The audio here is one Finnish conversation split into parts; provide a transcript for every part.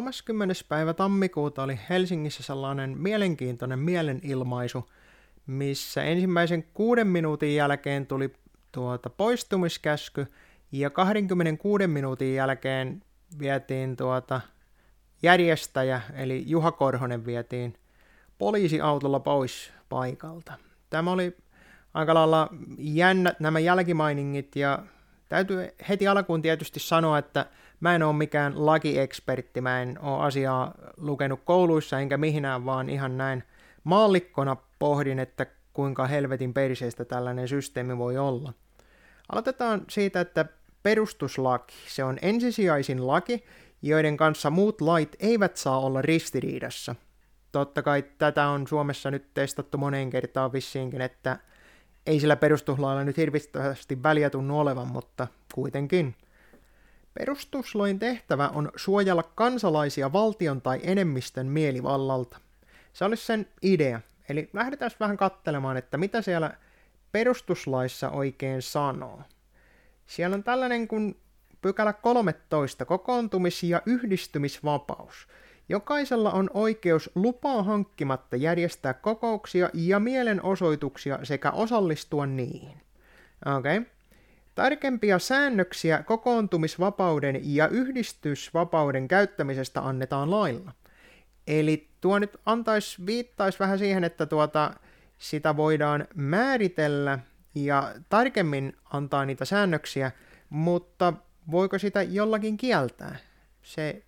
30. päivä tammikuuta oli Helsingissä sellainen mielenkiintoinen mielenilmaisu, missä ensimmäisen 6 minuutin jälkeen tuli poistumiskäsky ja 26 minuutin jälkeen vietiin järjestäjä, eli Juha Korhonen vietiin poliisiautolla pois paikalta. Tämä oli aika lailla jännät nämä jälkimainingit, ja täytyy heti alkuun tietysti sanoa, että mä en ole mikään lakiekspertti, mä en ole asiaa lukenut kouluissa enkä mihinään, vaan ihan näin maallikkona pohdin, että kuinka helvetin periseistä tällainen systeemi voi olla. Aloitetaan siitä, että perustuslaki, se on ensisijaisin laki, joiden kanssa muut lait eivät saa olla ristiriidassa. Totta kai tätä on Suomessa nyt testattu moneen kertaan vissiinkin, että ei sillä perustuslailla nyt hirvittävästi väliä tunnu olevan, mutta kuitenkin. Perustuslain tehtävä on suojella kansalaisia valtion tai enemmistön mielivallalta. Se olisi sen idea. Eli lähdetään vähän katselemaan, että mitä siellä perustuslaissa oikein sanoo. Siellä on tällainen kuin pykälä 13, kokoontumis- ja yhdistymisvapaus. Jokaisella on oikeus lupaa hankkimatta järjestää kokouksia ja mielenosoituksia sekä osallistua niihin. Okay. Tarkempia säännöksiä kokoontumisvapauden ja yhdistysvapauden käyttämisestä annetaan lailla. Eli tuo nyt viittaisi vähän siihen, että sitä voidaan määritellä ja tarkemmin antaa niitä säännöksiä, mutta voiko sitä jollakin kieltää? Se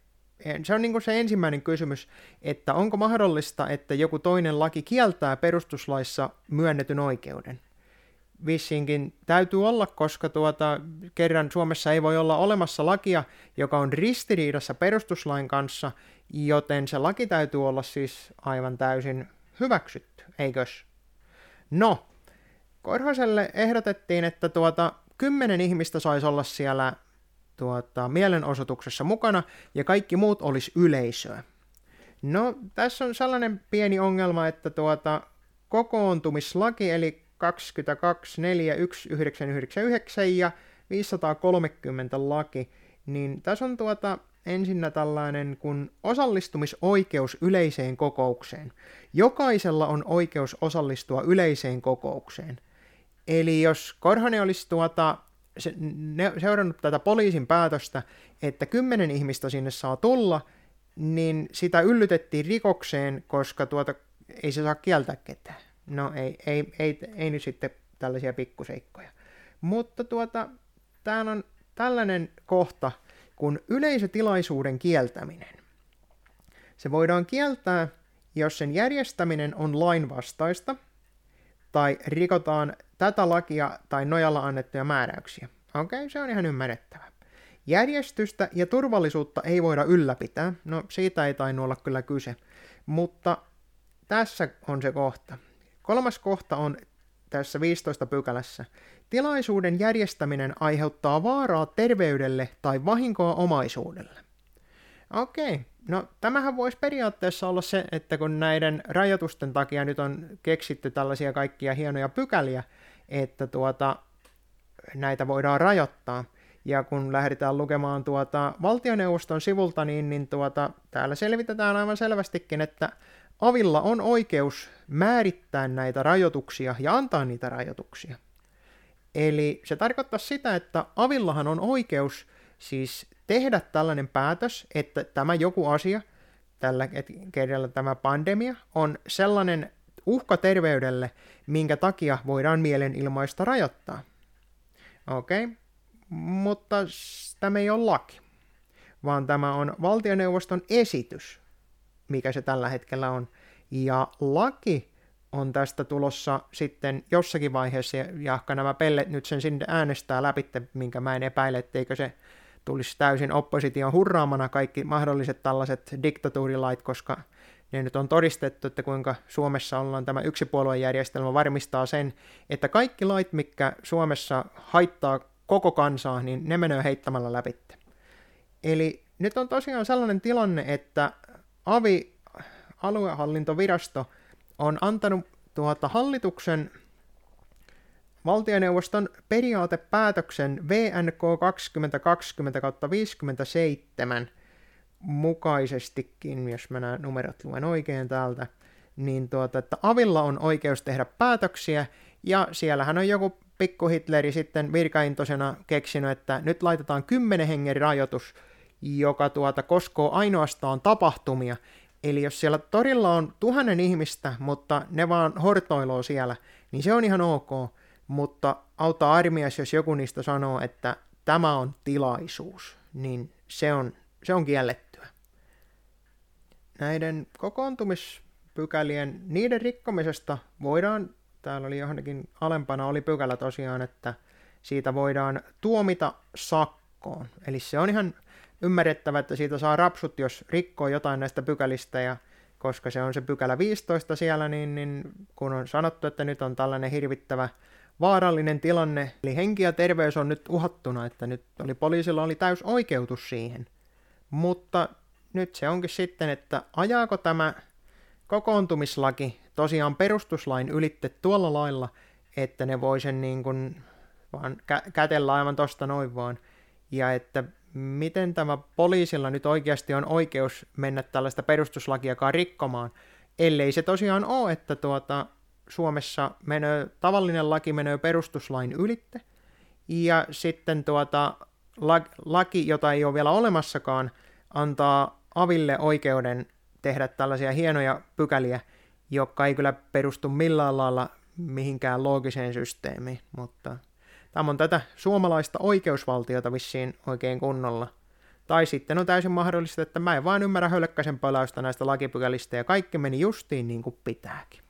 on niin kuin se ensimmäinen kysymys, että onko mahdollista, että joku toinen laki kieltää perustuslaissa myönnetyn oikeuden? Vissinkin täytyy olla, koska kerran Suomessa ei voi olla olemassa lakia, joka on ristiriidassa perustuslain kanssa, joten se laki täytyy olla siis aivan täysin hyväksytty, eikös? No, Korhoselle ehdotettiin, että 10 ihmistä saisi olla siellä mielenosoituksessa mukana, ja kaikki muut olisi yleisöä. No, tässä on sellainen pieni ongelma, että kokoontumislaki, eli 22.4.1999 ja 530 laki, niin tässä on ensinnä tällainen kuin osallistumisoikeus yleiseen kokoukseen. Jokaisella on oikeus osallistua yleiseen kokoukseen. Eli jos Korhonen olisi seurannut tätä poliisin päätöstä, että 10 ihmistä sinne saa tulla, niin sitä yllytettiin rikokseen, koska ei se saa kieltää ketään. No ei nyt sitten tällaisia pikkuseikkoja. Mutta täällä on tällainen kohta kuin yleisötilaisuuden kieltäminen. Se voidaan kieltää, jos sen järjestäminen on lainvastaista tai rikotaan tätä lakia tai nojalla annettuja määräyksiä. Okei, se on ihan ymmärrettävä. Järjestystä ja turvallisuutta ei voida ylläpitää. No, siitä ei tainu olla kyllä kyse. Mutta tässä on se kohta. 3. kohta on tässä 15 pykälässä. Tilaisuuden järjestäminen aiheuttaa vaaraa terveydelle tai vahinkoa omaisuudelle. Okei, no tämähän voisi periaatteessa olla se, että kun näiden rajoitusten takia nyt on keksitty tällaisia kaikkia hienoja pykäliä, että näitä voidaan rajoittaa. Ja kun lähdetään lukemaan valtioneuvoston sivulta, niin täällä selvitetään aivan selvästikin, että avilla on oikeus määrittää näitä rajoituksia ja antaa niitä rajoituksia. Eli se tarkoittaa sitä, että avillahan on oikeus siis tehdä tällainen päätös, että tämä joku asia, tällä kerralla tämä pandemia, on sellainen uhka terveydelle, minkä takia voidaan mielenilmaista rajoittaa. Okei, mutta tämä ei ole laki, vaan tämä on valtioneuvoston esitys, mikä se tällä hetkellä on. Ja laki on tästä tulossa sitten jossakin vaiheessa, jahka nämä pellet nyt sen sinne äänestää läpi, minkä mä en epäile, etteikö se tulisi täysin opposition hurraamana kaikki mahdolliset tällaiset diktatuurilait, koska ne nyt on todistettu, että kuinka Suomessa ollaan tämä yksipuoluejärjestelmä varmistaa sen, että kaikki lait, mitkä Suomessa haittaa koko kansaa, niin ne menee heittämällä läpi. Eli nyt on tosiaan sellainen tilanne, että AVI, aluehallintovirasto, on antanut hallituksen valtioneuvoston periaatepäätöksen VNK 2020/57 mukaisestikin, jos mä nämä numerot luen oikein täältä, niin että AVilla on oikeus tehdä päätöksiä, ja siellähän on joku pikkuhitleri sitten virkaintosena keksinyt, että nyt laitetaan 10 hengen rajoitus, joka koskoo ainoastaan tapahtumia. Eli jos siellä torilla on 1000 ihmistä, mutta ne vaan hortoiloo siellä, niin se on ihan ok, mutta auta armias, jos joku niistä sanoo, että tämä on tilaisuus, niin se on kiellettyä. Näiden kokoontumispykälien, niiden rikkomisesta voidaan, täällä oli johonkin alempana oli pykälä tosiaan, että siitä voidaan tuomita sakkoon. Eli se on ihan ymmärrettävä, että siitä saa rapsut, jos rikkoo jotain näistä pykälistä, ja koska se on se pykälä 15 siellä, niin kun on sanottu, että nyt on tällainen hirvittävä vaarallinen tilanne, eli henki ja terveys on nyt uhattuna, että nyt poliisilla oli täys oikeutus siihen. Mutta nyt se onkin sitten, että ajaako tämä kokoontumislaki tosiaan perustuslain ylitte tuolla lailla, että ne voi sen niin kuin vaan kätellä aivan tosta noin vaan, ja että miten tämä poliisilla nyt oikeasti on oikeus mennä tällaista perustuslakiakaan rikkomaan, ellei se tosiaan ole, että Suomessa tavallinen laki menee perustuslain ylitte, ja sitten laki, jota ei ole vielä olemassakaan, antaa aville oikeuden tehdä tällaisia hienoja pykäliä, jotka ei kyllä perustu millään lailla mihinkään loogiseen systeemiin, mutta tämä on tätä suomalaista oikeusvaltiota vissiin oikein kunnolla. Tai sitten on täysin mahdollista, että mä en vaan ymmärrä hölkkäisen palausta näistä lakipykälistä, ja kaikki meni justiin niin kuin pitääkin.